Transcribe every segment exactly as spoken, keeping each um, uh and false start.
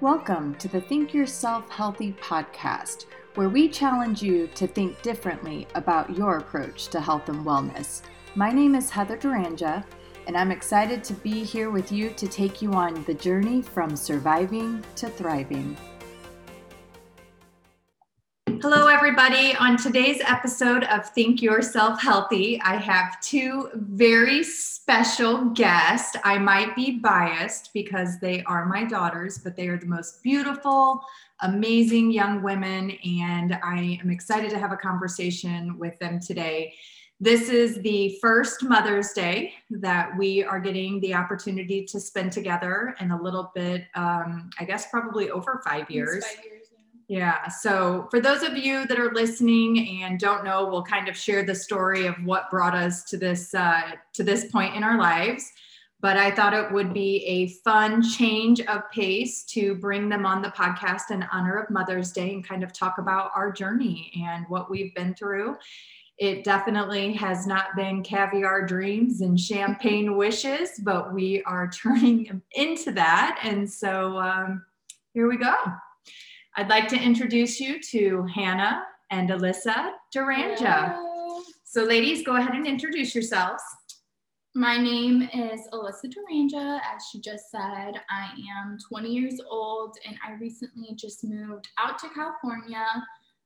Welcome to the Think Yourself Healthy podcast, where we challenge you to think differently about your approach to health and wellness. My name is Heather Duranja, and I'm excited to be here with you to take you on the journey from surviving to thriving. Hello, everybody. On today's episode of Think Yourself Healthy, I have two very special guests. I might be biased because they are my daughters, but they are the most beautiful, amazing young women, and I am excited to have a conversation with them today. This is the first Mother's Day that we are getting the opportunity to spend together in a little bit, um, I guess probably over five years. Five years. Yeah. So for those of you that are listening and don't know, we'll kind of share the story of what brought us to this, uh, to this point in our lives, but I thought it would be a fun change of pace to bring them on the podcast in honor of Mother's Day and kind of talk about our journey and what we've been through. It definitely has not been caviar dreams and champagne wishes, but we are turning into that. And so, um, here we go. I'd like to introduce you to Hannah and Alyssa Duranja. Hello. So ladies, go ahead and introduce yourselves. My name is Alyssa Duranja. As she just said, I am twenty years old, and I recently just moved out to California,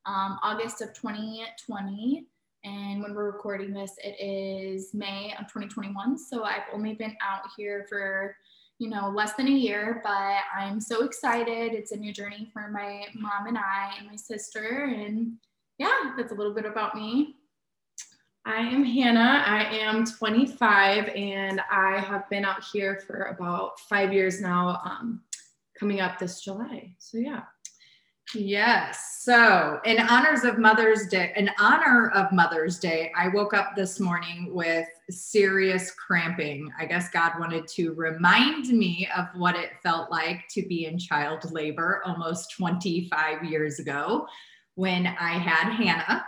um, August of twenty twenty. And when we're recording this, it is May of twenty twenty-one. So I've only been out here for you know, less than a year, but I'm so excited. It's a new journey for my mom and I and my sister. And yeah, that's a little bit about me. I am Hannah. I am twenty-five, and I have been out here for about five years now, um, coming up this July. So yeah. Yes. So in honors of Mother's Day, in honor of Mother's Day, I woke up this morning with serious cramping. I guess God wanted to remind me of what it felt like to be in child labor almost twenty-five years ago when I had Hannah,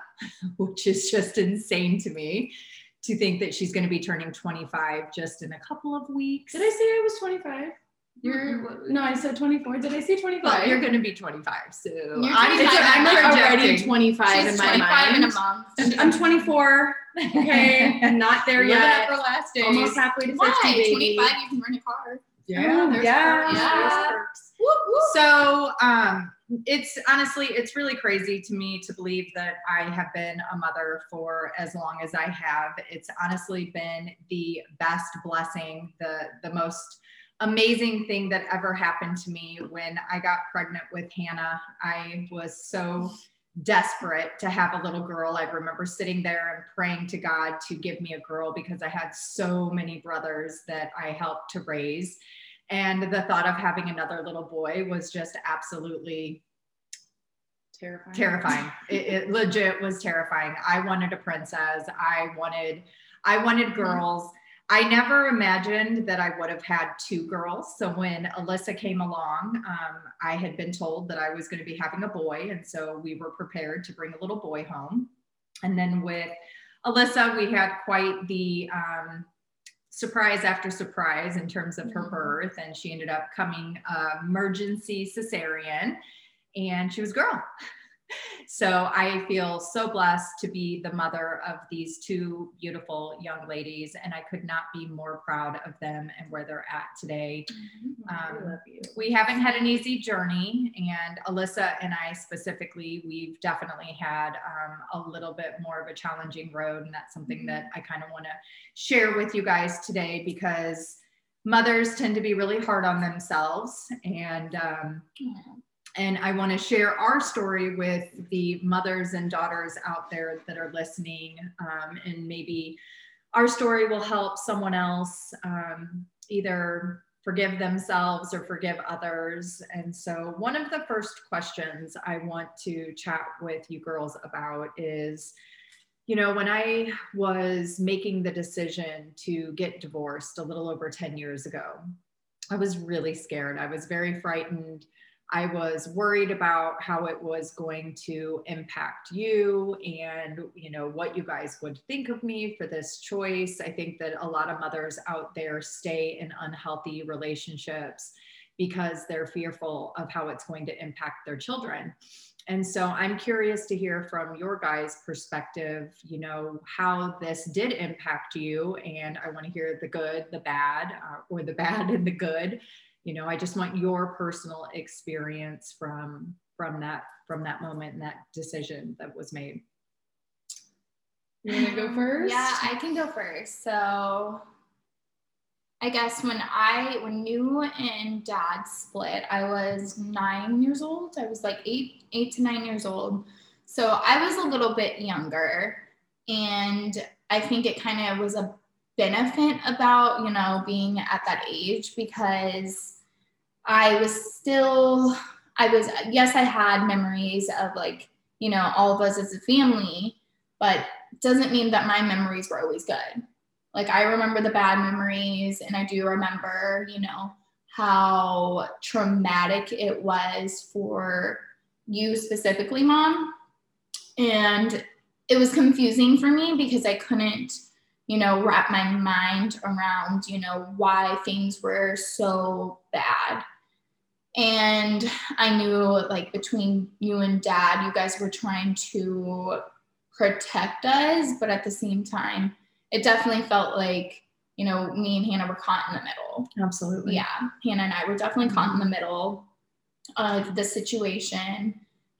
which is just insane to me to think that she's going to be turning twenty-five just in a couple of weeks. Did I say I was twenty-five? You're no, I said twenty-four. Did I say twenty-five? Well, you're gonna be twenty-five, so twenty-five. I'm, I'm like already twenty-five. She's in my twenty-five mind. In a month. She's I'm twenty-four. Okay, I'm not there yet. Up last days. Almost halfway to fifty. Why? twenty-five, you can rent a car. Yeah, yeah. yeah. yeah. Woo, woo. So um, it's honestly, it's really crazy to me to believe that I have been a mother for as long as I have. It's honestly been the best blessing, the the most amazing thing that ever happened to me. When I got pregnant with Hannah, I was so desperate to have a little girl. I remember sitting there and praying to God to give me a girl because I had so many brothers that I helped to raise. And the thought of having another little boy was just absolutely terrifying. Terrifying. it, it legit was terrifying. I wanted a princess. I wanted, I wanted girls. I never imagined that I would have had two girls. So when Alyssa came along, um, I had been told that I was going to be having a boy. And so we were prepared to bring a little boy home. And then with Alyssa, we had quite the um, surprise after surprise in terms of her birth. And she ended up coming uh, emergency cesarean, and she was a girl. So I feel so blessed to be the mother of these two beautiful young ladies, and I could not be more proud of them and where they're at today. Mm-hmm. Um, I love you. We haven't had an easy journey, and Alyssa and I specifically, we've definitely had um, a little bit more of a challenging road, and that's something mm-hmm. that I kind of want to share with you guys today, because mothers tend to be really hard on themselves, and um, yeah. And I want to share our story with the mothers and daughters out there that are listening. Um, and maybe our story will help someone else um, either forgive themselves or forgive others. And so one of the first questions I want to chat with you girls about is, you know, when I was making the decision to get divorced a little over ten years ago, I was really scared. I was very frightened. I was worried about how it was going to impact you and, you know, what you guys would think of me for this choice. I think that a lot of mothers out there stay in unhealthy relationships because they're fearful of how it's going to impact their children. And so I'm curious to hear from your guys' perspective, you know, how this did impact you. And I want to hear the good, the bad, uh, or the bad and the good. You know, I just want your personal experience from, from that, from that moment and that decision that was made. You want to go first? Yeah, I can go first. So I guess when I, when you and dad split, I was nine years old. I was like eight, eight to nine years old. So I was a little bit younger, and I think it kind of was a benefit about, you know, being at that age, because I was still, I was, yes, I had memories of, like, you know, all of us as a family, but doesn't mean that my memories were always good. Like, I remember the bad memories, and I do remember, you know, how traumatic it was for you specifically, Mom. And it was confusing for me because I couldn't, you know, wrap my mind around, you know, why things were so bad. And I knew, like, between you and Dad, you guys were trying to protect us, but at the same time, it definitely felt like, you know, me and Hannah were caught in the middle. Absolutely. Yeah. Hannah and I were definitely caught in the middle of the situation.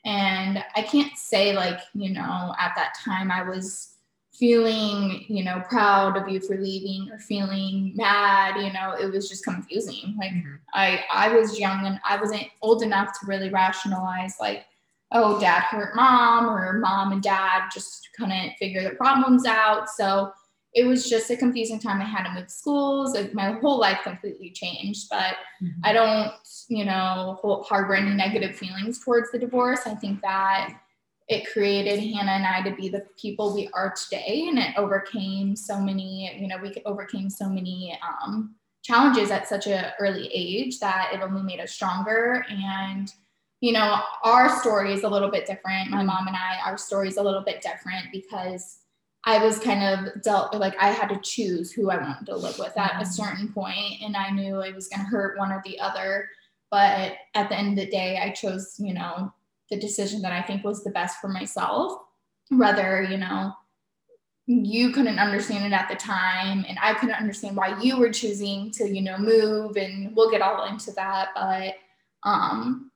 And I can't say, like, you know, at that time I was feeling, you know, proud of you for leaving or feeling mad, you know, it was just confusing. Like, mm-hmm. I, I was young and I wasn't old enough to really rationalize, like, oh, Dad hurt Mom, or Mom and Dad just couldn't figure the problems out. So it was just a confusing time. I had to move schools. Like, my whole life completely changed, but mm-hmm. I don't, you know, harbor any negative feelings towards the divorce. I think that it created Hannah and I to be the people we are today. And it overcame so many, you know, we overcame so many um, challenges at such an early age that it only made us stronger. And, you know, our story is a little bit different. My mom and I, our story is a little bit different because I was kind of dealt with, like, I had to choose who I wanted to live with at a certain point, and I knew it was going to hurt one or the other. But at the end of the day, I chose, you know, the decision that I think was the best for myself. Whether, you know, you couldn't understand it at the time, and I couldn't understand why you were choosing to, you know, move, and we'll get all into that. But um,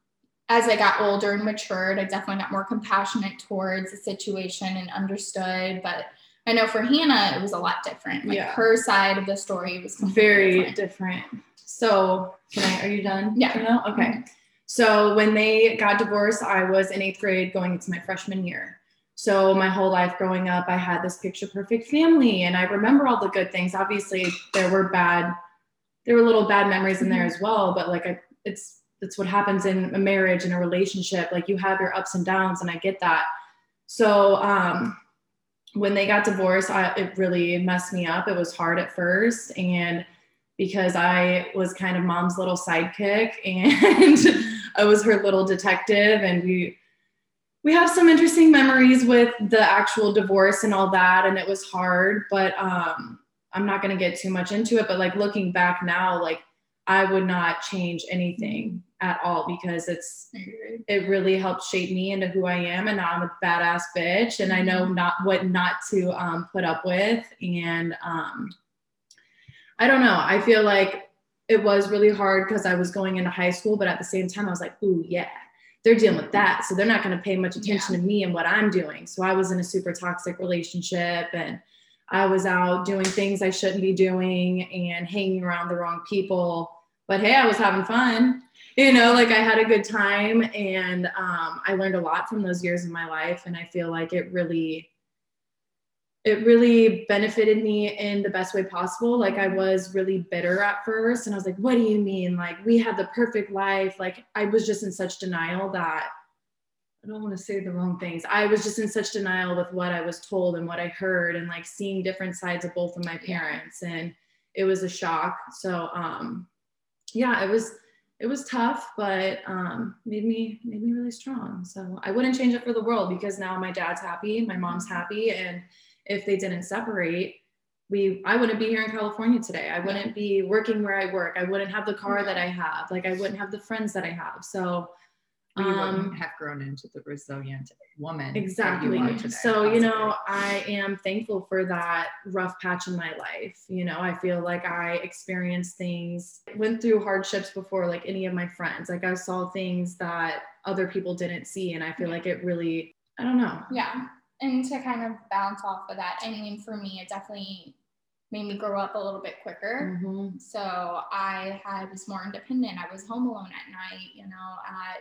as I got older and matured, I definitely got more compassionate towards the situation and understood. But I know for Hannah, it was a lot different. Like, yeah. Her side of the story was very different. different. So, can I, are you done? Yeah. No? Okay. Mm-hmm. So when they got divorced, I was in eighth grade going into my freshman year. So my whole life growing up, I had this picture perfect family, and I remember all the good things. Obviously there were bad, there were little bad memories in there as well, but like I, it's, it's what happens in a marriage and a relationship. Like, you have your ups and downs, and I get that. So um, when they got divorced, I, it really messed me up. It was hard at first. And because I was kind of Mom's little sidekick, and I was her little detective, and we we have some interesting memories with the actual divorce and all that, and it was hard, but um, I'm not going to get too much into it, but like looking back now, like I would not change anything at all because it's it really helped shape me into who I am, and now I'm a badass bitch, and I know not what not to um, put up with, and um, I don't know, I feel like it was really hard because I was going into high school, but at the same time, I was like, ooh, yeah, they're dealing with that. So they're not going to pay much attention yeah. to me and what I'm doing. So I was in a super toxic relationship, and I was out doing things I shouldn't be doing and hanging around the wrong people. But hey, I was having fun, you know, like I had a good time, and um, I learned a lot from those years of my life. And I feel like it really It really benefited me in the best way possible. Like, I was really bitter at first, and I was like, what do you mean? Like, we had the perfect life. Like, I was just in such denial that I don't want to say the wrong things. I was just in such denial with what I was told and what I heard, and like seeing different sides of both of my parents. And it was a shock. So, um, yeah, it was, it was tough, but, um, made me, made me really strong. So I wouldn't change it for the world because now my dad's happy, my mom's happy. And if they didn't separate, we, I wouldn't be here in California today. I wouldn't be working where I work. I wouldn't have the car that I have. Like, I wouldn't have the friends that I have. So um, you wouldn't have grown into the resilient woman. Exactly. You today, so, possibly. You know, I am thankful for that rough patch in my life. You know, I feel like I experienced things, went through hardships before, like any of my friends. Like, I saw things that other people didn't see. And I feel like it really, I don't know. Yeah. And to kind of bounce off of that, I mean, for me, it definitely made me grow up a little bit quicker. Mm-hmm. So I had, was more independent. I was home alone at night, you know, at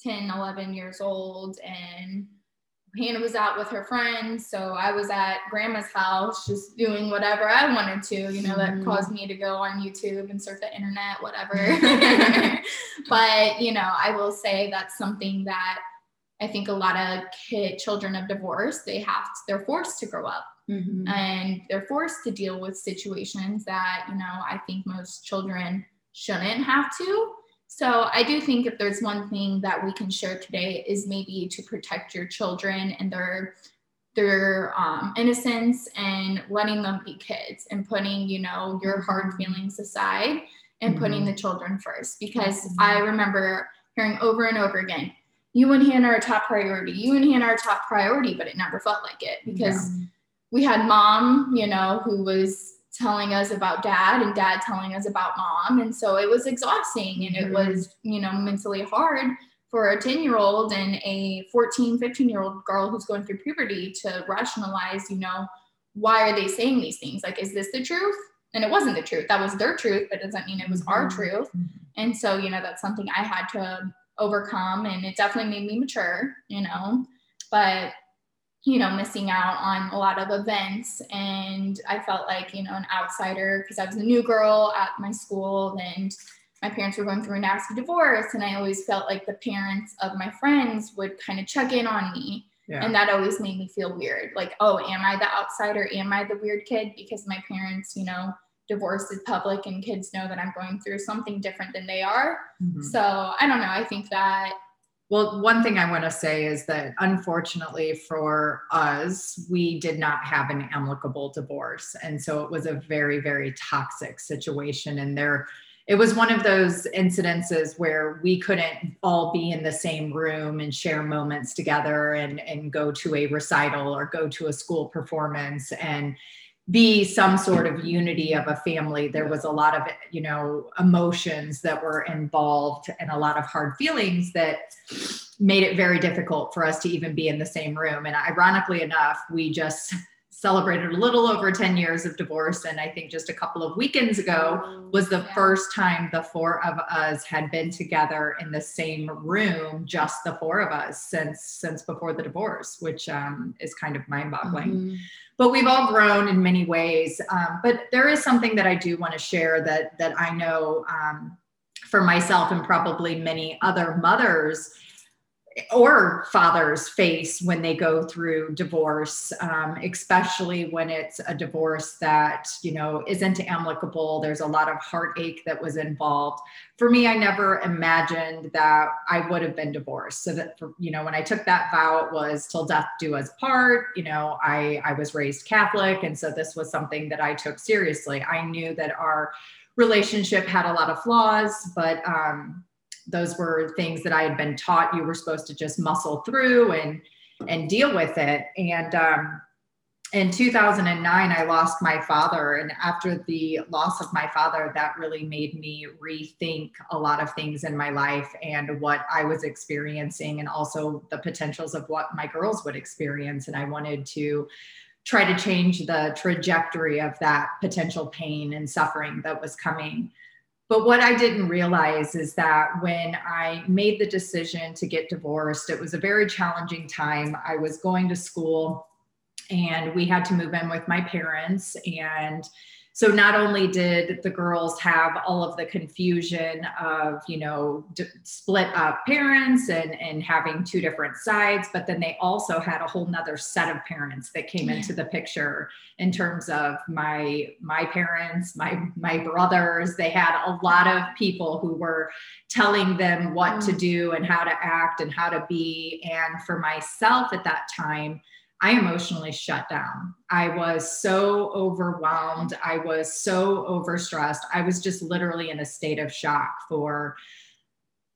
ten, eleven years old, and Hannah was out with her friends. So I was at grandma's house just doing whatever I wanted to, you know, that mm-hmm. caused me to go on YouTube and surf the internet, whatever. But, you know, I will say that's something that I think a lot of kid, children of divorce, they have, to, they're forced to grow up. Mm-hmm. And they're forced to deal with situations that, you know, I think most children shouldn't have to. So I do think if there's one thing that we can share today is maybe to protect your children and their their um, innocence and letting them be kids and putting, you know, your hard feelings aside and mm-hmm. putting the children first. Because mm-hmm. I remember hearing over and over again, you and Hannah are top priority, you and Hannah are top priority, but it never felt like it because yeah. we had mom, you know, who was telling us about dad and dad telling us about mom. And so it was exhausting and it was, you know, mentally hard for a ten-year-old and a fourteen, fifteen-year-old girl who's going through puberty to rationalize, you know, why are they saying these things? Like, is this the truth? And it wasn't the truth. That was their truth, but it doesn't mean it was our truth. And so, you know, that's something I had to overcome, and it definitely made me mature, you know, but you know, missing out on a lot of events. And I felt like, you know, an outsider because I was a new girl at my school and my parents were going through a nasty divorce. And I always felt like the parents of my friends would kind of check in on me. Yeah. And that always made me feel weird. Like, oh, am I the outsider? Am I the weird kid? Because my parents, you know, divorce is public and kids know that I'm going through something different than they are. Mm-hmm. So I don't know. I think that Well, one thing I want to say is that unfortunately for us, we did not have an amicable divorce. And so it was a very, very toxic situation. And there, it was one of those incidences where we couldn't all be in the same room and share moments together and, and go to a recital or go to a school performance and be some sort of unity of a family. There was a lot of, you know, emotions that were involved and a lot of hard feelings that made it very difficult for us to even be in the same room. And ironically enough, we just celebrated a little over ten years of divorce. And I think just a couple of weekends ago was the yeah. first time the four of us had been together in the same room, just the four of us since, since before the divorce, which um, is kind of mind boggling, mm-hmm. but we've all grown in many ways. Um, but there is something that I do want to share that, that I know um, for myself and probably many other mothers or fathers face when they go through divorce, um, especially when it's a divorce that, you know, isn't amicable. There's a lot of heartache that was involved. For me, I never imagined that I would have been divorced. So that, you know, when I took that vow, it was till death do us part. You know, I, I was raised Catholic. And so this was something that I took seriously. I knew that our relationship had a lot of flaws, but, um, those were things that I had been taught you were supposed to just muscle through and, and deal with it. And, um, in two thousand nine, I lost my father. And after the loss of my father, that really made me rethink a lot of things in my life and what I was experiencing and also the potentials of what my girls would experience. And I wanted to try to change the trajectory of that potential pain and suffering that was coming. But what I didn't realize is that when I made the decision to get divorced, it was a very challenging time. I was going to school and we had to move in with my parents. And so not only did the girls have all of the confusion of, you know, d- split up parents and, and having two different sides, but then they also had a whole nother set of parents that came yeah. into the picture in terms of my, my parents, my, my brothers. They had a lot of people who were telling them what mm. to do and how to act and how to be. And for myself at that time, I emotionally shut down. I was so overwhelmed. I was so overstressed. I was just literally in a state of shock for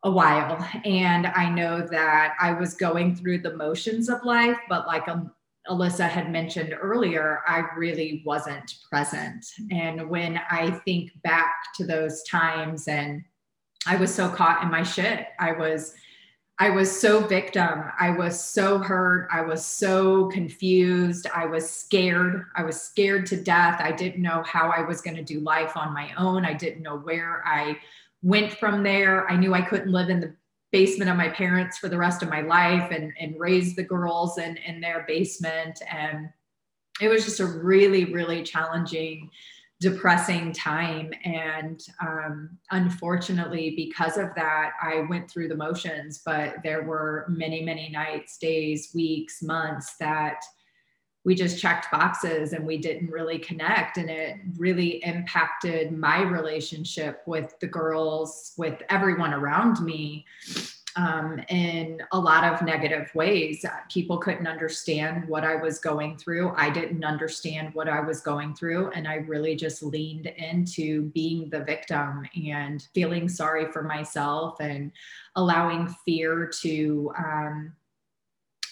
a while. And I know that I was going through the motions of life, but like um, Alyssa had mentioned earlier, I really wasn't present. And when I think back to those times, and I was so caught in my shit, I was I was so victim. I was so hurt. I was so confused. I was scared. I was scared to death. I didn't know how I was going to do life on my own. I didn't know where I went from there. I knew I couldn't live in the basement of my parents for the rest of my life and, and raise the girls in, in their basement. And it was just a really, really challenging, depressing time. And um, unfortunately, because of that, I went through the motions, but there were many, many nights, days, weeks, months that we just checked boxes and we didn't really connect. And it really impacted my relationship with the girls, with everyone around me, um, in a lot of negative ways. People couldn't understand what I was going through. I didn't understand what I was going through. And I really just leaned into being the victim and feeling sorry for myself and allowing fear to, um,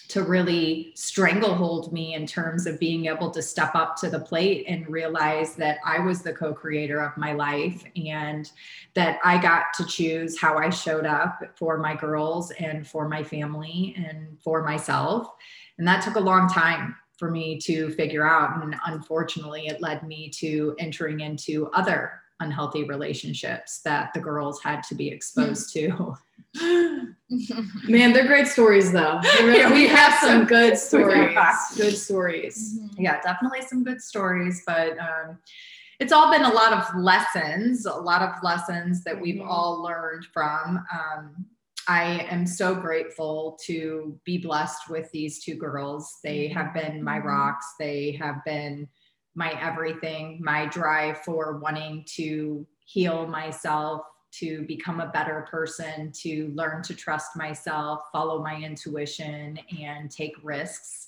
to really stranglehold me in terms of being able to step up to the plate and realize that I was the co-creator of my life and that I got to choose how I showed up for my girls and for my family and for myself. And that took a long time for me to figure out. And unfortunately, it led me to entering into other unhealthy relationships that the girls had to be exposed to. Man, they're great stories though. Really, yeah, we have some good stories. Good stories. Mm-hmm. Yeah, definitely some good stories, but um, it's all been a lot of lessons, a lot of lessons that we've mm-hmm. all learned from. Um, I am so grateful to be blessed with these two girls. They have been my rocks. They have been my everything, my drive for wanting to heal myself, to become a better person, to learn to trust myself, follow my intuition, and take risks.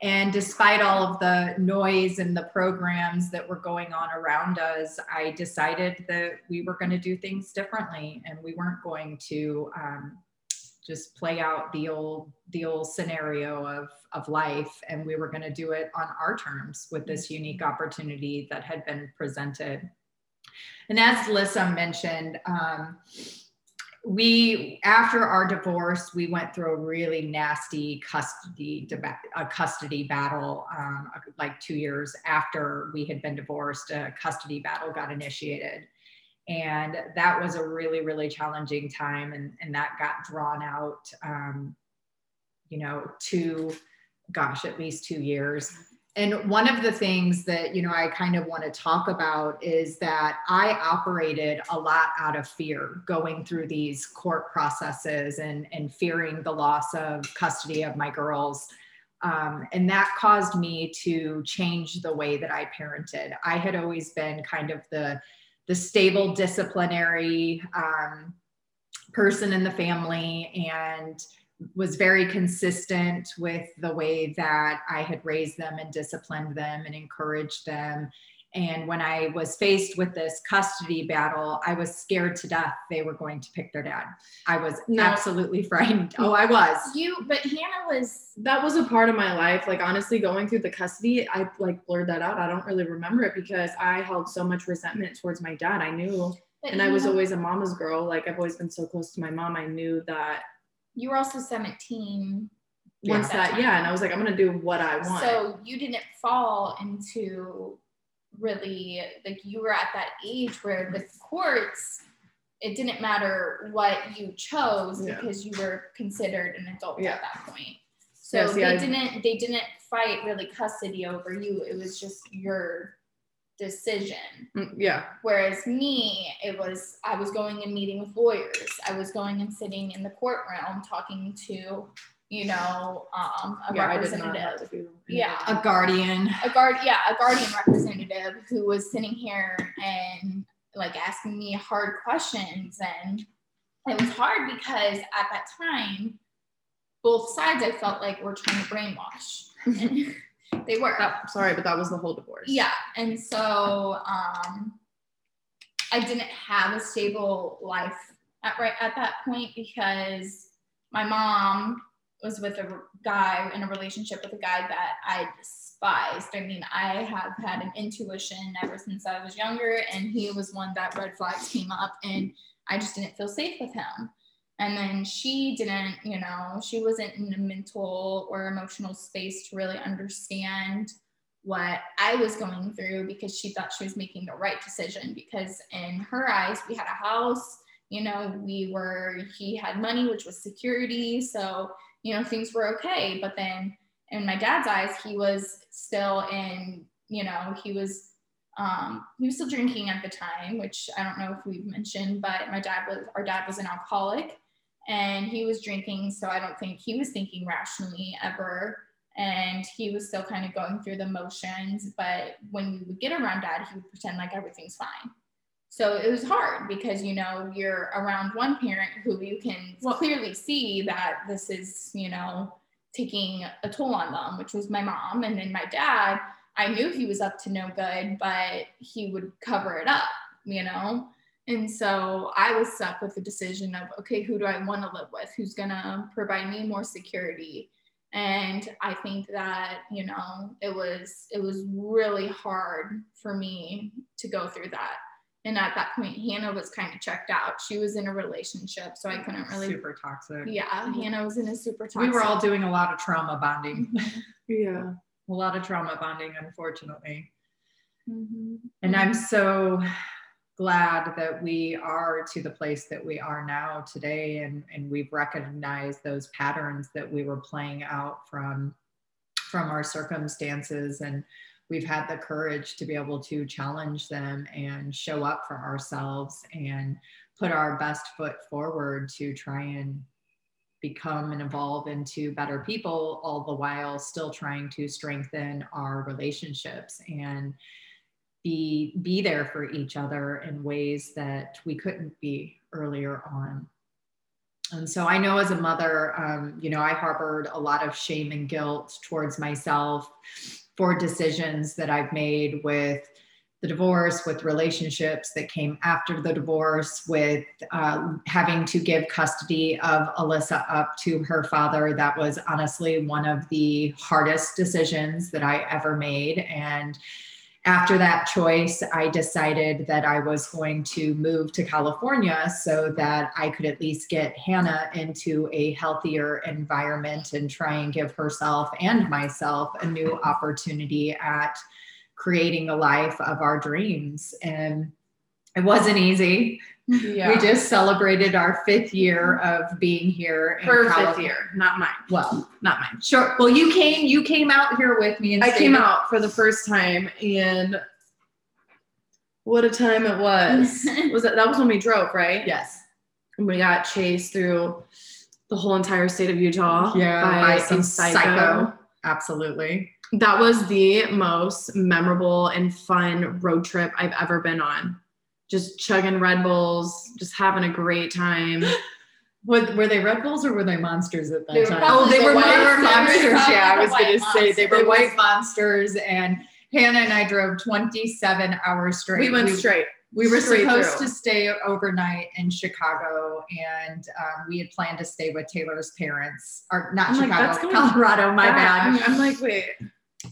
And despite all of the noise and the programs that were going on around us, I decided that we were going to do things differently, and we weren't going to um, just play out the old the old scenario of, of life. And we were going to do it on our terms with this unique opportunity that had been presented. And as Alyssa mentioned, um, we, after our divorce, we went through a really nasty custody, deba- a custody battle, um, like two years after we had been divorced, a custody battle got initiated. And that was a really, really challenging time. And, and that got drawn out, um, you know, to, gosh, at least two years. And one of the things that, you know, I kind of want to talk about is that I operated a lot out of fear going through these court processes and, and fearing the loss of custody of my girls. Um, and that caused me to change the way that I parented. I had always been kind of the the stable disciplinary um, person in the family and was very consistent with the way that I had raised them and disciplined them and encouraged them. And when I was faced with this custody battle, I was scared to death they were going to pick their dad. I was no. absolutely frightened. Oh, I was. You, but Hannah was, that was a part of my life. Like, honestly, going through the custody, I like blurred that out. I don't really remember it because I held so much resentment towards my dad. I knew, but and I was know, always a mama's girl. Like, I've always been so close to my mom. I knew that. You were also seventeen. Once that, that yeah. And I was like, I'm going to do what I want. So you didn't fall into... really, like, you were at that age where the courts, it didn't matter what you chose yeah. because you were considered an adult yeah. at that point. So yeah, see, they I, didn't they didn't fight really custody over you. It was just your decision. Yeah. Whereas me, it was I was going and meeting with lawyers. I was going and sitting in the courtroom talking to, you know, um, a yeah, representative, do, yeah, a guardian, a guard, yeah, a guardian representative who was sitting here and like asking me hard questions. And it was hard because at that time, both sides, I felt like were trying to brainwash. They were. That, sorry, but that was the whole divorce. Yeah. And so um, I didn't have a stable life at right at that point because my mom was with a guy in a relationship with a guy that I despised. I mean, I have had an intuition ever since I was younger, and he was one that red flags came up, and I just didn't feel safe with him. And then she didn't, you know, she wasn't in a mental or emotional space to really understand what I was going through, because she thought she was making the right decision, because in her eyes, we had a house, you know, we were, he had money, which was security. So, you know, things were okay. But then in my dad's eyes, he was still in, you know, he was, Um, he was still drinking at the time, which I don't know if we've mentioned, but my dad was, our dad was an alcoholic, and he was drinking. So I don't think he was thinking rationally ever. And he was still kind of going through the motions, but when we would get around dad, he would pretend like everything's fine. So it was hard because, you know, you're around one parent who you can well, clearly see that this is, you know, taking a toll on them, which was my mom. And then my dad, I knew he was up to no good, but he would cover it up, you know? And so I was stuck with the decision of, okay, who do I want to live with? Who's going to provide me more security? And I think that, you know, it was, it was really hard for me to go through that. And at that point, Hannah was kind of checked out. She was in a relationship, so I couldn't really. Super toxic. Yeah. Hannah was in a super toxic. We were all doing a lot of trauma bonding. Yeah. A lot of trauma bonding, unfortunately. Mm-hmm. And I'm so glad that we are to the place that we are now today. And, and we've recognized those patterns that we were playing out from, from our circumstances. And we've had the courage to be able to challenge them and show up for ourselves and put our best foot forward to try and become and evolve into better people, all the while still trying to strengthen our relationships and be be there for each other in ways that we couldn't be earlier on. And so I know as a mother, um, you know, I harbored a lot of shame and guilt towards myself for decisions that I've made with the divorce, with relationships that came after the divorce, with uh, having to give custody of Alyssa up to her father. That was honestly one of the hardest decisions that I ever made. And after that choice, I decided that I was going to move to California so that I could at least get Hannah into a healthier environment and try and give herself and myself a new opportunity at creating a life of our dreams. And it wasn't easy. Yeah. We just celebrated our fifth year of being here. In Her California. Fifth year, not mine. Well, not mine. Sure. Well, you came, you came out here with me. And I came out for the first time, and what a time it was. was that, that was when we drove, right? Yes. And we got chased through the whole entire state of Utah. Yeah. By, by some psycho. psycho. Absolutely. That was the most memorable and fun road trip I've ever been on. Just chugging Red Bulls, just having a great time. Were, were they Red Bulls or were they monsters at that they time? Oh, they, the were, white, they were monsters. They were yeah, I was going to say they were they white was, monsters. And Hannah and I drove twenty-seven hours straight. We went we, straight. We were straight supposed through. to stay overnight in Chicago, and um, we had planned to stay with Taylor's parents. Or not I'm Chicago, like, Colorado. My bad. bad. I'm like, wait.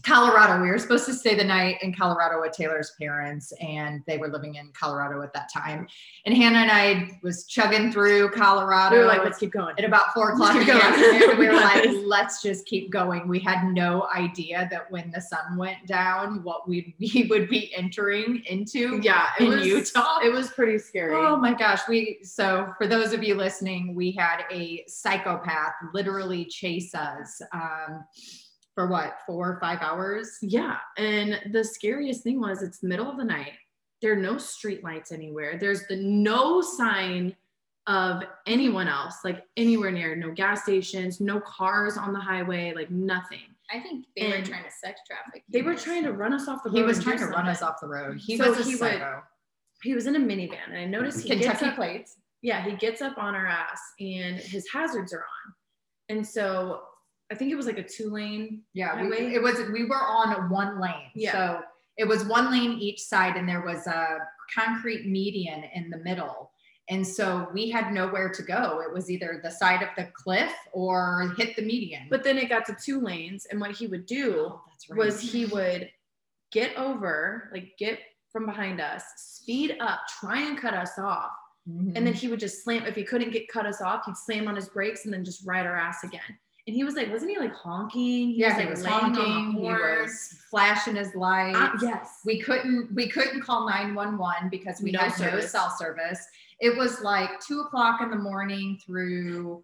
Colorado. We were supposed to stay the night in Colorado with Taylor's parents, and they were living in Colorado at that time. And Hannah and I was chugging through Colorado. We were like, let's keep going. At about four o'clock in the afternoon, we were like, let's just keep going. We had no idea that when the sun went down, what we would be entering into. Yeah, it in was, Utah. It was pretty scary. Oh my gosh. We so for those of you listening, we had a psychopath literally chase us. Um, For what, four or five hours? Yeah. And the scariest thing was it's middle of the night. There are no street lights anywhere. There's the, no sign of anyone else, like anywhere near, no gas stations, no cars on the highway, like nothing. I think they and were trying to sex traffic. They were trying to run us off the road. He was trying to run us off the road. He so was a he, would, he was in a minivan, and I noticed he Kentucky gets up, plates. Yeah, he gets up on our ass and his hazards are on. And so I think it was like a two lane. Yeah. We, it was, we were on one lane. Yeah. So it was one lane each side, and there was a concrete median in the middle. And so we had nowhere to go. It was either the side of the cliff or hit the median. But then it got to two lanes. And what he would do oh, that's right. was he would get over, like get from behind us, speed up, try and cut us off. Mm-hmm. And then he would just slam. If he couldn't get cut us off, he'd slam on his brakes and then just ride our ass again. And he was like, wasn't he like honking? He yeah, was, like, he was honking. He was flashing his lights. Uh, yes. We couldn't, we couldn't call nine one one because we no had service. no cell service. It was like two o'clock in the morning through,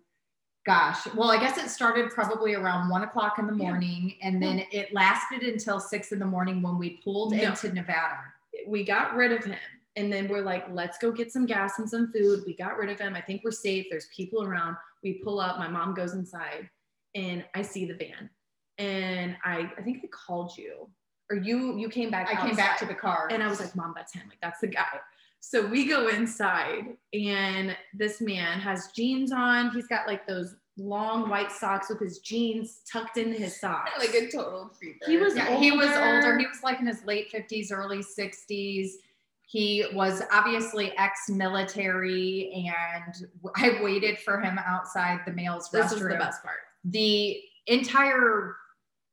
gosh, well, I guess it started probably around one o'clock in the morning. Yeah. And then it lasted until six in the morning when we pulled no. into Nevada. We got rid of him. And then we're like, let's go get some gas and some food. We got rid of him. I think we're safe. There's people around. We pull up. My mom goes inside. And I see the van, and I, I think I called you, or you, you came back. I outside. came back to the car, and I was like, "Mom, that's him. Like, that's the guy." So we go inside, and this man has jeans on. He's got like those long white socks with his jeans tucked into his socks. Like a total creeper. He was yeah, older. He was older. He was like in his late fifties, early sixties. He was obviously ex-military, and I waited for him outside the male's restroom. This is the best part. The entire,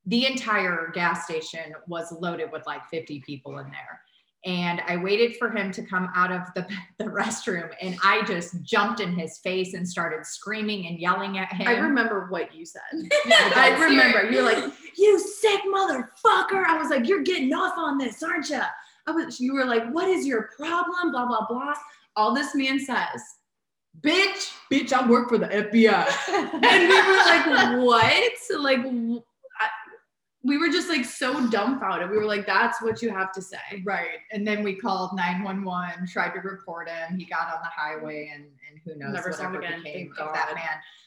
the entire gas station was loaded with like fifty people in there. And I waited for him to come out of the, the restroom, and I just jumped in his face and started screaming and yelling at him. I remember what you said. I remember. You're like, you sick motherfucker. I was like, you're getting off on this, aren't you? I was, you were like, what is your problem? Blah, blah, blah. All this man says, bitch, bitch, I work for the F B I. And we were like, what? Like, I, we were just like so dumbfounded. We were like, that's what you have to say. Right. And then we called nine one one, tried to report him. He got on the highway, and, and who knows Never whatever again, became of that man.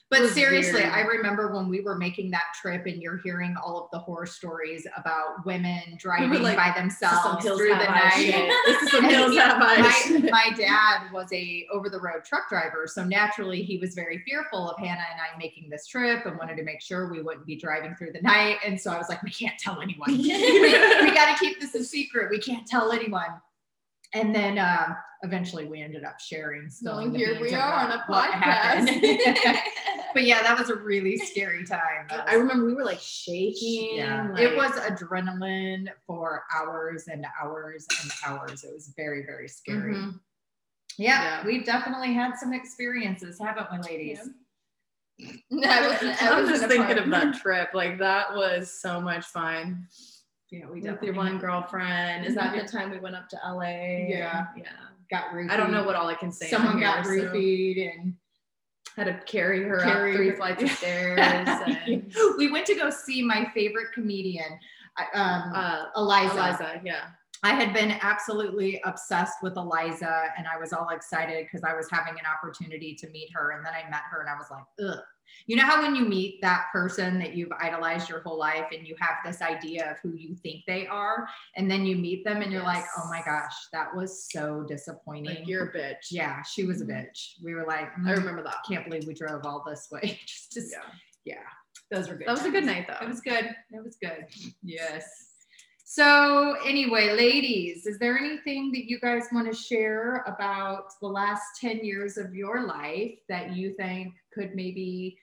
But seriously, weird. I remember when we were making that trip, and you're hearing all of the horror stories about women driving we like, by themselves through the night. This is some hills out of my, my dad was a over-the-road truck driver, so naturally he was very fearful of Hannah and I making this trip, and wanted to make sure we wouldn't be driving through the night. And so I was like, we can't tell anyone. we, we got to keep this a secret. We can't tell anyone. And then uh, eventually we ended up sharing. So well, here we are on a podcast. But yeah, that was a really scary time. Was, I remember we were like shaking. Yeah. Like, it was adrenaline for hours and hours and hours. It was very, very scary. Mm-hmm. Yeah, yeah, we've definitely had some experiences, haven't we, ladies? Yeah. I was, I was, I'm just thinking of that trip. Like, that was so much fun. Yeah, we definitely. With your one girlfriend. Is that the time we went up to L A? Yeah. Yeah. Got roofied. I don't know what all I can say. Someone here, got roofied so. and had to carry her carry up three her. flights of stairs. And we went to go see my favorite comedian, um, uh, Eliza. Eliza, yeah. I had been absolutely obsessed with Eliza, and I was all excited because I was having an opportunity to meet her. And then I met her, and I was like, ugh. You know how when you meet that person that you've idolized your whole life, and you have this idea of who you think they are, and then you meet them and you're yes. like, oh my gosh, that was so disappointing. Like, you're a bitch. Yeah, she was a bitch. We were like, mm, I remember that. Can't believe we drove all this way. Just, just, yeah. yeah, those were good. That was times. a good night though. It was good. It was good. Yes. So anyway, ladies, is there anything that you guys want to share about the last ten years of your life that you think could maybe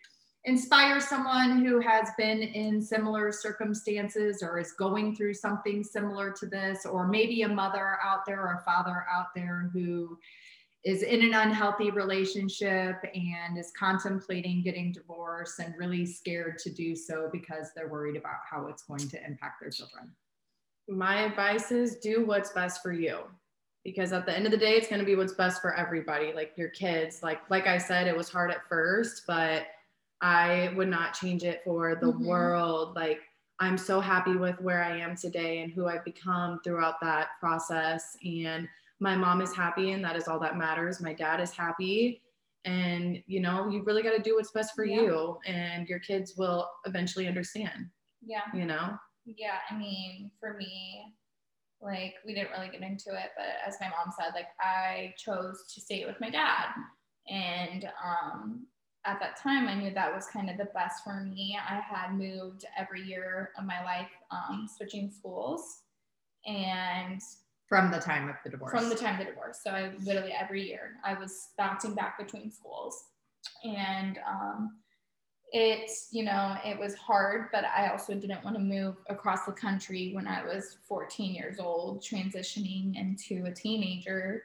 inspire someone who has been in similar circumstances, or is going through something similar to this, or maybe a mother out there or a father out there who is in an unhealthy relationship and is contemplating getting divorced and really scared to do so because they're worried about how it's going to impact their children? My advice is do what's best for you, because at the end of the day, it's going to be what's best for everybody. Like your kids, like, like I said, it was hard at first, but I would not change it for the mm-hmm. world. Like, I'm so happy with where I am today and who I've become throughout that process. And my mom is happy, and that is all that matters. My dad is happy, and you know, you really got to do what's best for yeah. you, and your kids will eventually understand. Yeah. You know? Yeah, I mean, for me, like, we didn't really get into it, but as my mom said, like, I chose to stay with my dad, and um, at that time, I knew that was kind of the best for me. I had moved every year of my life, um, switching schools. And from the time of the divorce. From the time of the divorce. So I literally every year I was bouncing back between schools. And um, it, you know, it was hard, but I also didn't want to move across the country when I was fourteen years old, transitioning into a teenager.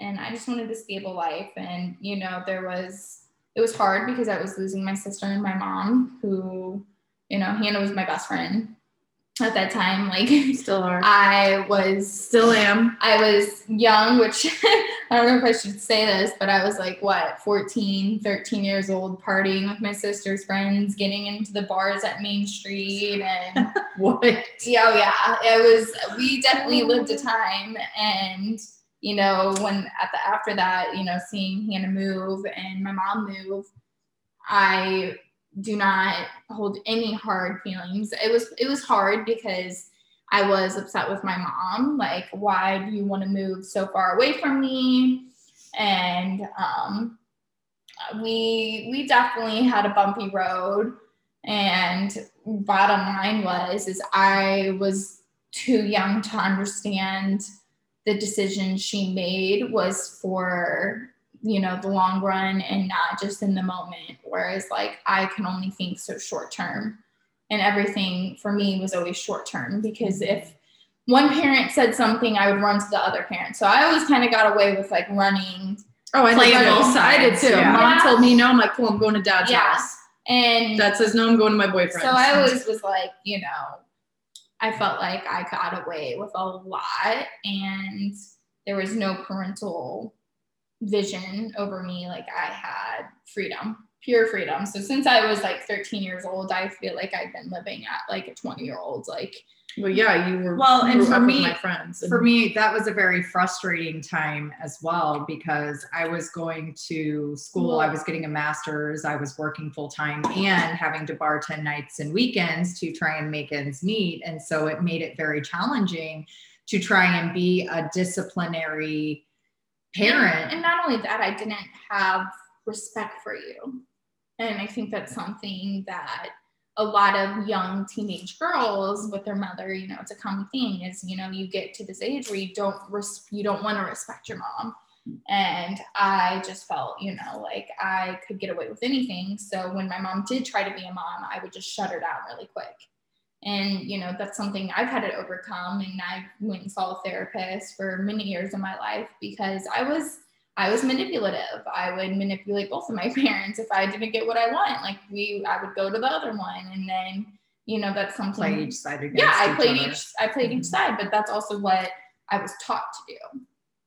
And I just wanted a stable life. And, you know, there was, it was hard because I was losing my sister and my mom, who, you know, Hannah was my best friend at that time. Like, still are. I was still am. I was young, which I don't know if I should say this, but I was like, what, fourteen, thirteen years old, partying with my sister's friends, getting into the bars at Main Street and what? Yeah, oh yeah. It was, we definitely lived a time. And, you know, when at the, after that, you know, seeing Hannah move and my mom move, I do not hold any hard feelings. It was, it was hard because I was upset with my mom. Like, why do you want to move so far away from me? And, um, we, we definitely had a bumpy road, and bottom line was, is I was too young to understand the decision she made was for, you know, the long run and not just in the moment. Whereas like, I can only think so short term, and everything for me was always short term, because if one parent said something, I would run to the other parent. So I always kind of got away with like running. Oh, I played both sides too. Yeah. Mom yeah. told me no, I'm like, cool, I'm going to dad's yeah. house. And dad says no, I'm going to my boyfriend's. So I always was like, you know, I felt like I got away with a lot, and there was no parental vision over me. Like, I had freedom, pure freedom. So since I was like thirteen years old, I feel like I've been living at like a twenty year old. Like, well, yeah, you were well, and for me, my friends. And for me, that was a very frustrating time as well, because I was going to school, I was getting a master's, I was working full time and having to bartend nights and weekends to try and make ends meet. And so it made it very challenging to try and be a disciplinary parent. And not only that, I didn't have respect for you. And I think that's something that a lot of young teenage girls with their mother, you know, it's a common thing is, you know, you get to this age where you don't, res- you don't want to respect your mom. And I just felt, you know, like I could get away with anything. So when my mom did try to be a mom, I would just shut her down really quick. And, you know, that's something I've had to overcome. And I went and saw a therapist for many years of my life, because I was, I was manipulative. I would manipulate both of my parents. If I didn't get what I want, like we, I would go to the other one. And then, you know, that's something. Play each side against Yeah, I played each, I played mm-hmm. each side, but that's also what I was taught to do,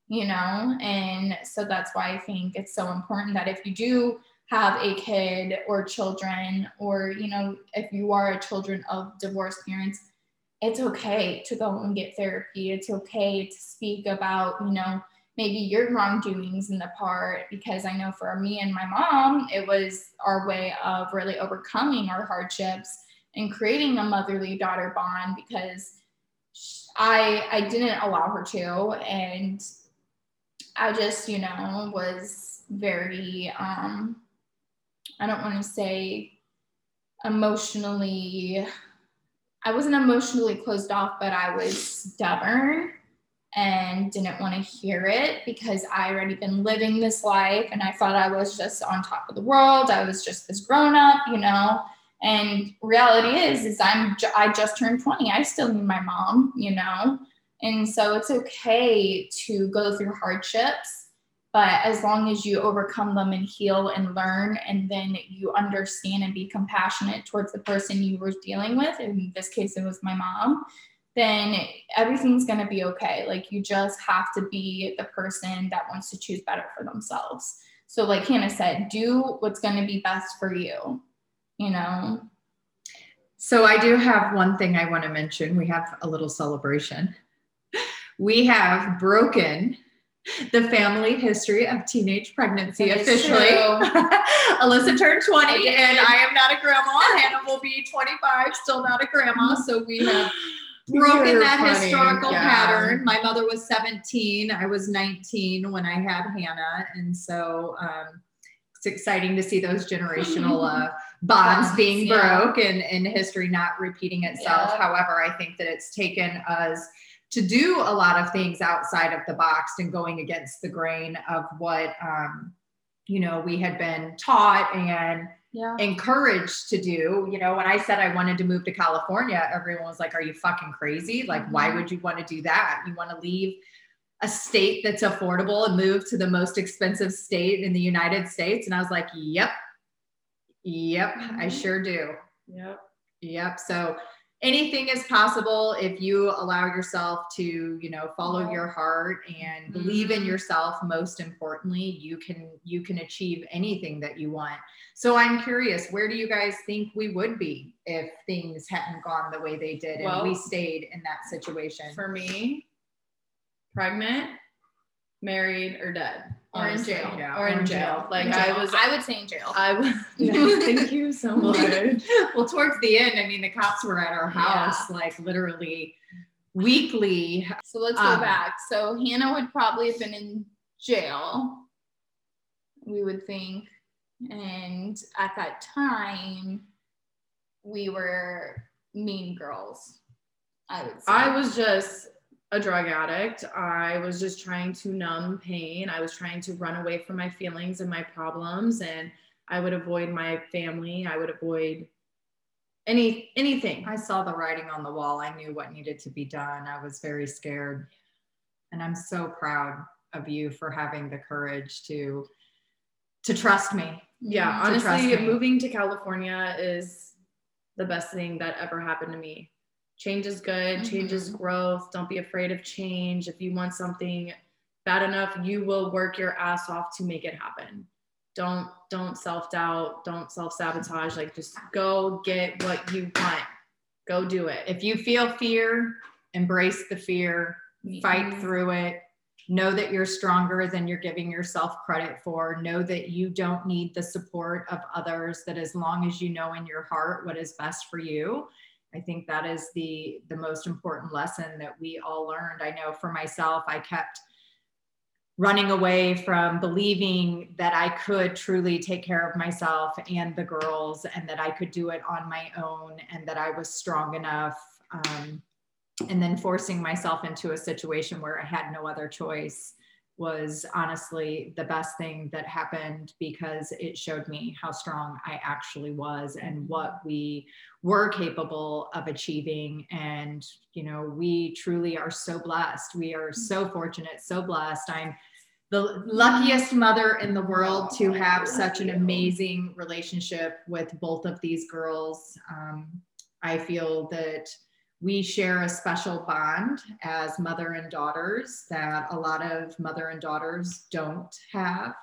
you know? And so that's why I think it's so important that if you do have a kid or children, or, you know, if you are a children of divorced parents, it's okay to go and get therapy. It's okay to speak about, you know, maybe your wrongdoings in the part, because I know for me and my mom, it was our way of really overcoming our hardships and creating a motherly daughter bond, because I I didn't allow her to. And I just, you know, was very, um, I don't want to say emotionally, I wasn't emotionally closed off, but I was stubborn and didn't want to hear it, because I already been living this life and I thought I was just on top of the world. I was just this grown up, you know, and reality is, is I'm, I just turned twenty. I still need my mom, you know, and so it's okay to go through hardships, but as long as you overcome them and heal and learn, and then you understand and be compassionate towards the person you were dealing with. In this case, it was my mom. Then everything's going to be okay. Like, you just have to be the person that wants to choose better for themselves. So like Hannah said, do what's going to be best for you, you know? So I do have one thing I want to mention. We have a little celebration. We have broken the family history of teenage pregnancy officially. Alyssa turned twenty, I and I am not a grandma. Hannah will be twenty-five, still not a grandma. So we have broken You're that funny. historical yeah. pattern. My mother was seventeen. I was nineteen when I had Hannah. And so, um, it's exciting to see those generational uh, bonds Bonds, being yeah. broke and, and history not repeating itself. Yeah. However, I think that it's taken us to do a lot of things outside of the box and going against the grain of what, um, you know, we had been taught and yeah. encouraged to do. You know, when I said I wanted to move to California, everyone was like, are you fucking crazy? Like, mm-hmm. why would you want to do that? You want to leave a state that's affordable and move to the most expensive state in the United States? And I was like, yep, yep, mm-hmm. I sure do. Yep. Yep. So anything is possible if you allow yourself to, you know, follow yeah. your heart and mm-hmm. believe in yourself. Most importantly, you can, you can achieve anything that you want. So I'm curious, where do you guys think we would be if things hadn't gone the way they did and well, we stayed in that situation? For me, pregnant, married, or dead, or honestly. in jail, yeah. or in, in jail. jail. Like in jail. I was, I would say in jail. I would. No, thank you so much. Well, towards the end, I mean, the cops were at our house, yeah. like literally weekly. So let's um, go back. So Hannah would probably have been in jail, we would think, and at that time, we were mean girls. I would say. I was just. a drug addict. I was just trying to numb pain. I was trying to run away from my feelings and my problems, and I would avoid my family. I would avoid any anything. I saw the writing on the wall. I knew what needed to be done. I was very scared, and I'm so proud of you for having the courage to to trust me. Yeah, honestly, moving to California is the best thing that ever happened to me. Change is good. Change is growth. Don't be afraid of change. If you want something bad enough, you will work your ass off to make it happen. Don't, don't self-doubt. Don't self-sabotage. Like, just go get what you want. Go do it. If you feel fear, embrace the fear, mm-hmm. fight through it. Know that you're stronger than you're giving yourself credit for. Know that you don't need the support of others, that as long as you know in your heart what is best for you, I think that is the, the most important lesson that we all learned. I know for myself, I kept running away from believing that I could truly take care of myself and the girls, and that I could do it on my own, and that I was strong enough. Um, and then forcing myself into a situation where I had no other choice was honestly the best thing that happened, because it showed me how strong I actually was and what we were capable of achieving. And, you know, we truly are so blessed. We are so fortunate, so blessed. I'm the luckiest mother in the world to have such an amazing relationship with both of these girls. Um, I feel that we share a special bond as mother and daughters that a lot of mother and daughters don't have.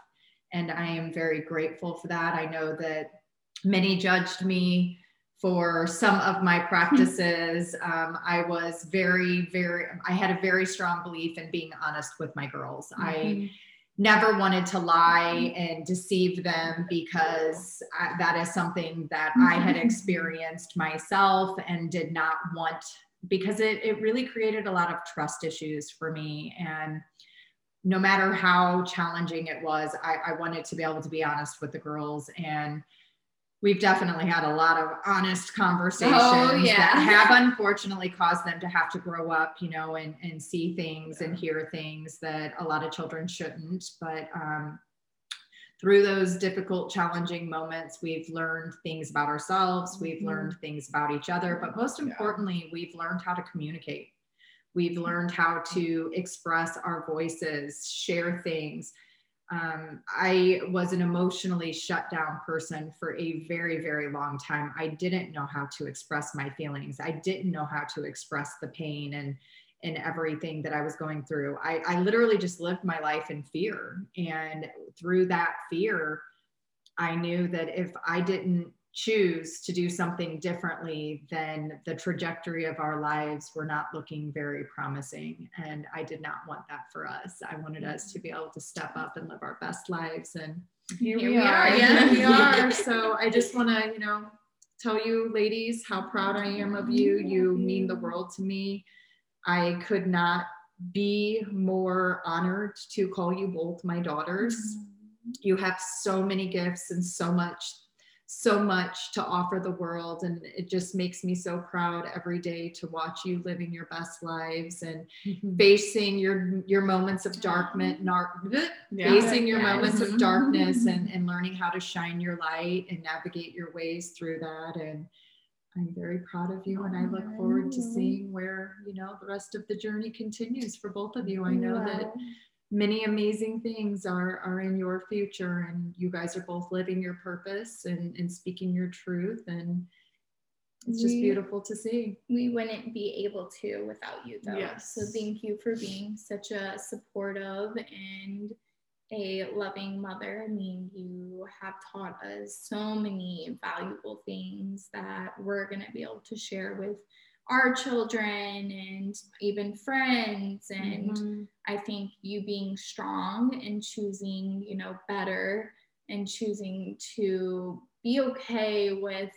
And I am very grateful for that. I know that many judged me for some of my practices. um, I was very, very, I had a very strong belief in being honest with my girls. Mm-hmm. I never wanted to lie and deceive them, because I, that is something that I had experienced myself and did not want, because it, it really created a lot of trust issues for me. And no matter how challenging it was, I, I wanted to be able to be honest with the girls. And we've definitely had a lot of honest conversations oh, yeah. that have unfortunately caused them to have to grow up, you know, and, and see things yeah. and hear things that a lot of children shouldn't. But um, through those difficult, challenging moments, we've learned things about ourselves. We've mm-hmm. learned things about each other. But most importantly, yeah. we've learned how to communicate. We've learned how to express our voices, share things. Um, I was an emotionally shut down person for a very, very long time. I didn't know how to express my feelings. I didn't know how to express the pain and, and everything that I was going through. I, I literally just lived my life in fear. And through that fear, I knew that if I didn't choose to do something differently, then the trajectory of our lives were not looking very promising. And I did not want that for us. I wanted us to be able to step up and live our best lives. And here, here we, we are. are. Yeah, we are. So I just want to, you know, tell you ladies how proud I am of you. You mean the world to me. I could not be more honored to call you both my daughters. you have so many gifts and so much, so much to offer the world. And it just makes me so proud every day to watch you living your best lives and mm-hmm. facing your, your moments of darkness, nar- yeah. facing your yeah. moments mm-hmm. of darkness and, and learning how to shine your light and navigate your ways through that. And I'm very proud of you, and I look forward to seeing where, you know, the rest of the journey continues for both of you. I know yeah. that many amazing things are, are in your future, and you guys are both living your purpose and, and speaking your truth, and it's just we, beautiful to see. We wouldn't be able to without you, though. Yes. So thank you for being such a supportive and a loving mother. I mean, you have taught us so many valuable things that we're going to be able to share with our children and even friends. And mm-hmm. I think you being strong and choosing, you know, better and choosing to be okay with,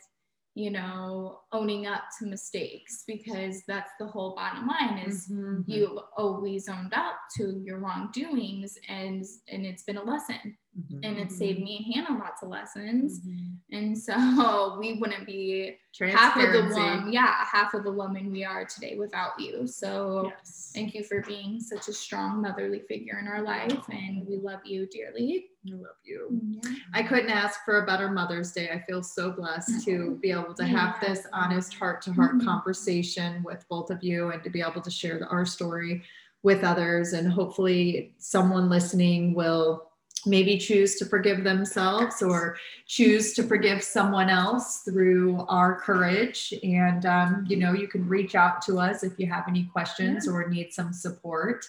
you know, owning up to mistakes, because that's the whole bottom line is mm-hmm. you've always owned up to your wrongdoings, and and it's been a lesson mm-hmm. and it saved me and Hannah lots of lessons mm-hmm. and so we wouldn't be half of the one yeah half of the woman we are today without you. So yes. thank you for being such a strong motherly figure in our life, and we love you dearly. I love you. Yeah. I couldn't ask for a better Mother's Day. I feel so blessed to be able to have yeah. this honest heart-to-heart mm-hmm. conversation with both of you, and to be able to share the, our story with others. And hopefully someone listening will maybe choose to forgive themselves or choose to forgive someone else through our courage. And, um, you know, you can reach out to us if you have any questions yeah. or need some support.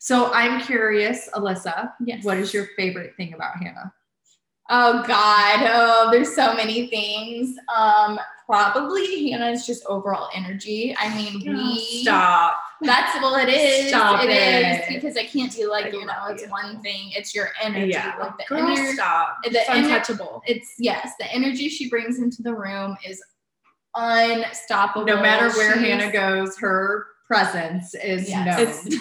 So I'm curious, Alyssa, yes. what is your favorite thing about Hannah? Oh God. Oh, there's so many things. Um, probably Hannah's just overall energy. I mean, yeah. we stop. That's well, it is. Stop it, it is because I can't be like, I you know, it's you. One thing. It's your energy. Yeah. Like the Girl, ener- stop. The it's ener- untouchable. It's yes. The energy she brings into the room is unstoppable. No matter where She's- Hannah goes, her presence is yes. known.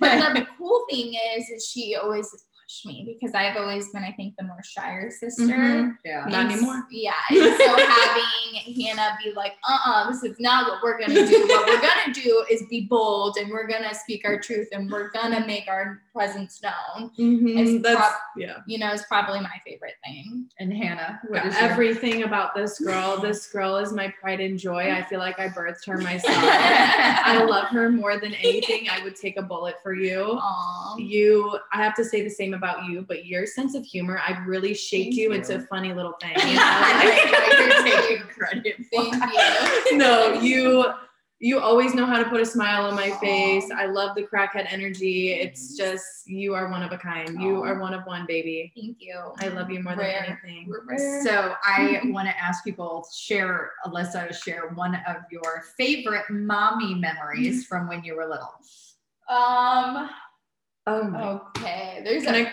but, but the cool thing is, is she always pushed me, because I've always been, I think, the more shyer sister. Mm-hmm. Yeah, and not anymore. Yeah, and so having Hannah be like, uh-uh, this is not what we're gonna do. What we're gonna do is be bold, and we're gonna speak our truth, and we're gonna make our presence known. Mm-hmm. It's That's, prob- yeah. You know, it's probably my favorite thing. And Hannah, what yeah, is everything your- about this girl? This girl is my pride and joy. I feel like I birthed her myself. I love her more than anything. I would take a bullet for you. Aww. You, I have to say the same about you, but your sense of humor, I've really shaped you, you into funny little things. You know? Like, like you're taking credit for. Thank you. No, you. You always know how to put a smile on my Aww. face. I love the crackhead energy. It's just, you are one of a kind. Aww. You are one of one, baby. Thank you. I love you more Rare. than anything. Rare. So I want to ask you both, share, Alyssa, share one of your favorite mommy memories from when you were little. Um. Oh my. Okay. There's Can a. I...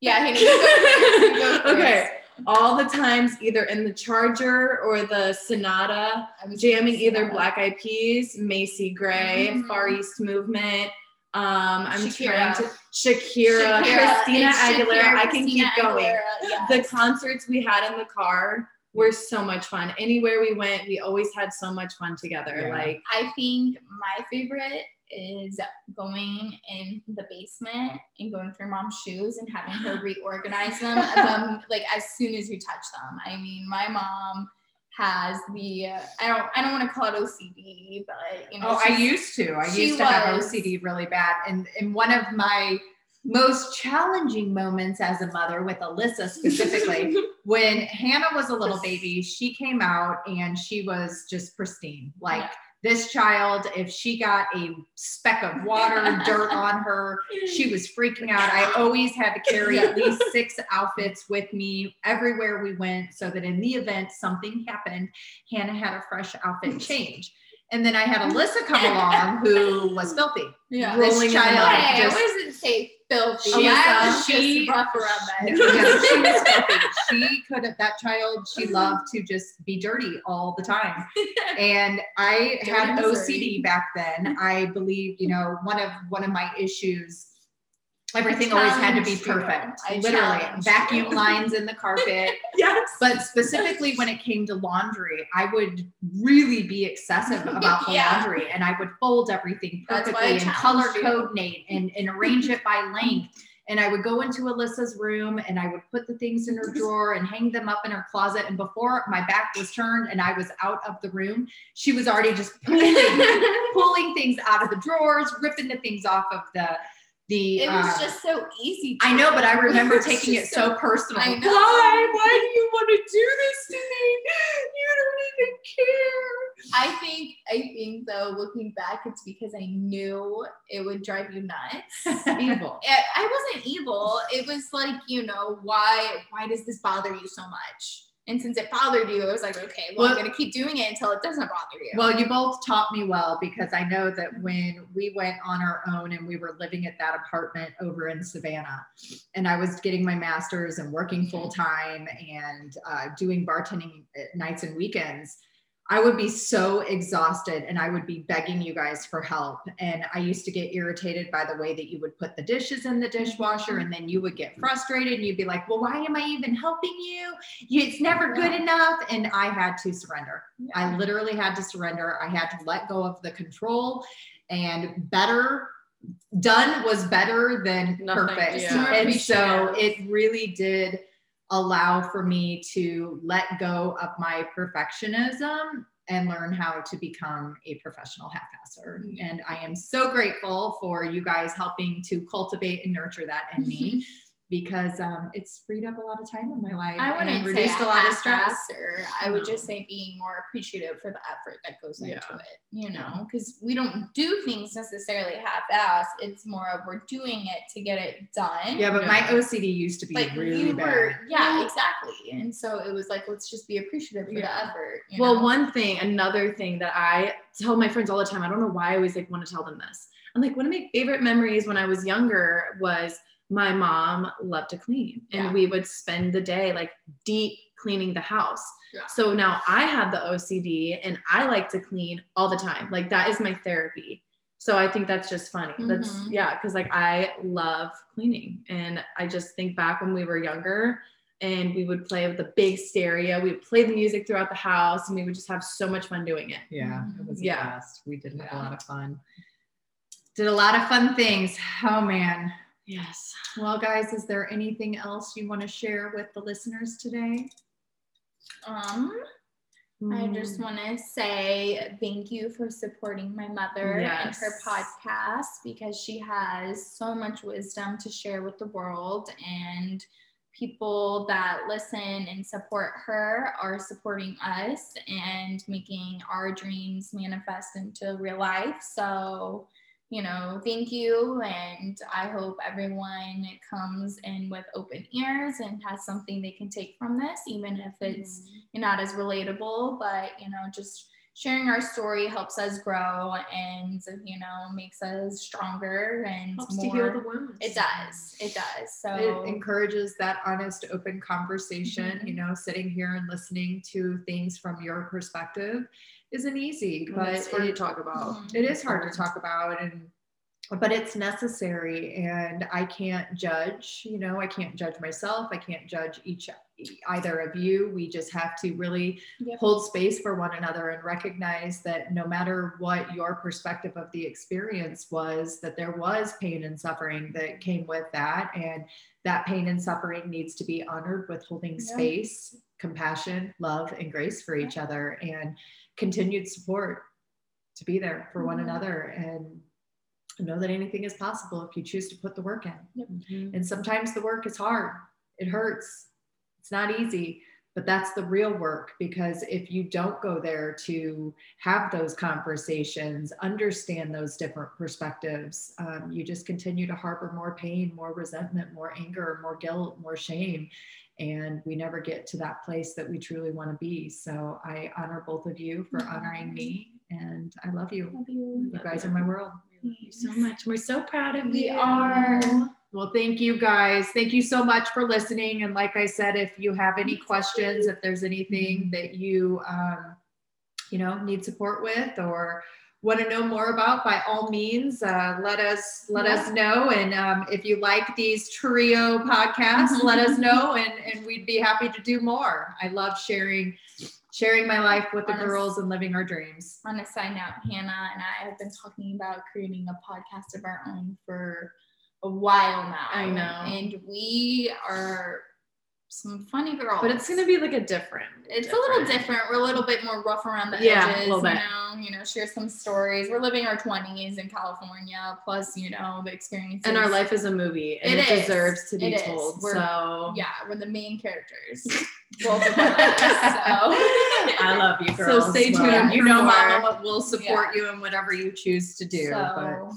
Yeah. Hannah, you go first. Okay. All the times, either in the Charger or the Sonata, I'm jamming either Black Eyed Peas, Macy Gray, mm-hmm. Far East Movement. Um, I'm Shakira. trying to Shakira, Shakira Christina Aguilera. Shakira, I can Christina keep going. Aguilera, yes. The concerts we had in the car were so much fun. Anywhere we went, we always had so much fun together. Yeah. Like, I think my favorite is going in the basement and going through mom's shoes and having her reorganize them um, like as soon as you touch them. I mean, my mom has the uh, I don't I don't want to call it O C D, but you know. Oh, I used to. I used to was, have O C D really bad, and and one of my most challenging moments as a mother with Alyssa specifically, when Hannah was a little baby, she came out and she was just pristine, like. Yeah. This child, if she got a speck of water, dirt on her, she was freaking out. I always had to carry at least six outfits with me everywhere we went, so that in the event something happened, Hannah had a fresh outfit change. And then I had Alyssa come along, who was filthy. Yeah. This Rolling child. Hey, just, I wasn't safe. Filthy. She, I was she, just rough around that. Yeah, she was filthy. She could have, that child, she loved to just be dirty all the time. And I dirty had O C D back then. I believe, you know, one of, one of my issues Everything always had to be perfect. I literally vacuum lines in the carpet. Yes. But specifically when it came to laundry, I would really be excessive about the yeah. laundry, and I would fold everything perfectly and color coordinate and, and arrange it by length. And I would go into Alyssa's room and I would put the things in her drawer and hang them up in her closet. And before my back was turned and I was out of the room, she was already just pulling, pulling things out of the drawers, ripping the things off of the, the, it was uh, just so easy. To I know, but I remember taking it so, so personal. I know. Why? Why do you want to do this to me? You don't even care. I think, I think though, looking back, it's because I knew it would drive you nuts. Evil. It, I wasn't evil. It was like, you know, why, why does this bother you so much? And since it bothered you, I was like, okay, well, well I'm going to keep doing it until it doesn't bother you. Well, you both taught me well, because I know that when we went on our own and we were living at that apartment over in Savannah, and I was getting my master's and working full time and uh, doing bartending at nights and weekends, I would be so exhausted and I would be begging you guys for help. And I used to get irritated by the way that you would put the dishes in the dishwasher, and then you would get frustrated and you'd be like, well, why am I even helping you? It's never good enough. And I had to surrender. I literally had to surrender. I had to let go of the control, and better done was better than Nothing, perfect. Yeah. And so it really did allow for me to let go of my perfectionism and learn how to become a professional half-asser. Mm-hmm. And I am so grateful for you guys helping to cultivate and nurture that in me, because um, it's freed up a lot of time in my life. I wouldn't reduced a lot of stress. I would just say being more appreciative for the effort that goes yeah. into it, you know, because we don't do things necessarily half-assed. It's more of we're doing it to get it done. Yeah, but yeah. my O C D used to be but really were, bad. Yeah, exactly. And so it was like, let's just be appreciative for yeah. the effort. You well, know? One thing, another thing that I tell my friends all the time, I don't know why I always like want to tell them this. I'm like, one of my favorite memories when I was younger was my mom loved to clean, and yeah. we would spend the day like deep cleaning the house. Yeah. So now I have the O C D and I like to clean all the time. Like that is my therapy. So I think that's just funny. Mm-hmm. That's yeah. Cause like I love cleaning, and I just think back when we were younger and we would play with the big stereo. We would play the music throughout the house and we would just have so much fun doing it. Yeah. It was yeah. fast. We did have yeah. a lot of fun. Did a lot of fun things. Oh man. Yes. Well, guys, is there anything else you want to share with the listeners today? Um, mm. I just want to say thank you for supporting my mother yes. and her podcast, because she has so much wisdom to share with the world, and people that listen and support her are supporting us and making our dreams manifest into real life. So you know, thank you. And I hope everyone comes in with open ears and has something they can take from this, even if it's mm-hmm. not as relatable, but, you know, just sharing our story helps us grow and, you know, makes us stronger and helps more. To heal the wounds. It does. It does. So it encourages that honest, open conversation, mm-hmm. you know, sitting here and listening to things from your perspective isn't easy, but it's hard it, to talk about. Mm-hmm. It is hard to talk about, and but it's necessary. And I can't judge, you know, I can't judge myself. I can't judge each either of you. We just have to really yep. hold space for one another and recognize that no matter what your perspective of the experience was, that there was pain and suffering that came with that. And that pain and suffering needs to be honored with holding space, yep. compassion, love, and grace for each other, and continued support to be there for mm-hmm. one another, and know that anything is possible if you choose to put the work in. Yep. Mm-hmm. And sometimes the work is hard. It hurts. It's not easy, but that's the real work, because if you don't go there to have those conversations, understand those different perspectives, um, you just continue to harbor more pain, more resentment, more anger, more guilt, more shame. And we never get to that place that we truly want to be. So I honor both of you for honoring me, and I love you. Love you. You guys are my world. Thank you so much. We're so proud of you. We are. Well, thank you guys. Thank you so much for listening. And like I said, if you have any questions, if there's anything that you, um, you know, need support with, or want to know more about, by all means, uh, let us let yeah. us know. And um, if you like these trio podcasts, let us know, and, and we'd be happy to do more. I love sharing sharing my life with on the girls a, and living our dreams. On a side note, Hannah and I have been talking about creating a podcast of our own for a while now. I know. And we are some funny girls. But it's going to be like a different. It's different. a little different. We're a little bit more rough around the yeah, edges. A little bit. You know, you know, share some stories. We're living our twenties in California, plus, you know, the experiences. And our life is a movie, and it, it deserves to be it told. We're, so yeah, we're the main characters. Both of us, so. I love you, girls. So stay tuned. Well, you know, Mama will support yeah. you in whatever you choose to do. So, yeah.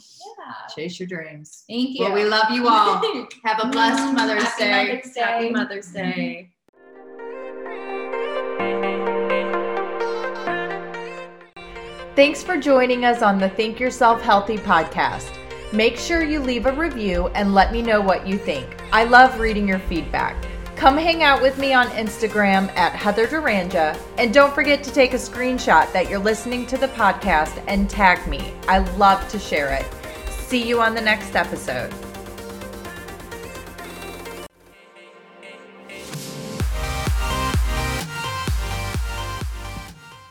Chase your dreams. Thank you. Well, we love you all. Have a blessed Mother's Happy Day. Mother's Day. Happy Mother's Day. Mm-hmm. Thanks for joining us on the Think Yourself Healthy podcast. Make sure you leave a review and let me know what you think. I love reading your feedback. Come hang out with me on Instagram at Heather Duranja, and don't forget to take a screenshot that you're listening to the podcast and tag me. I love to share it. See you on the next episode.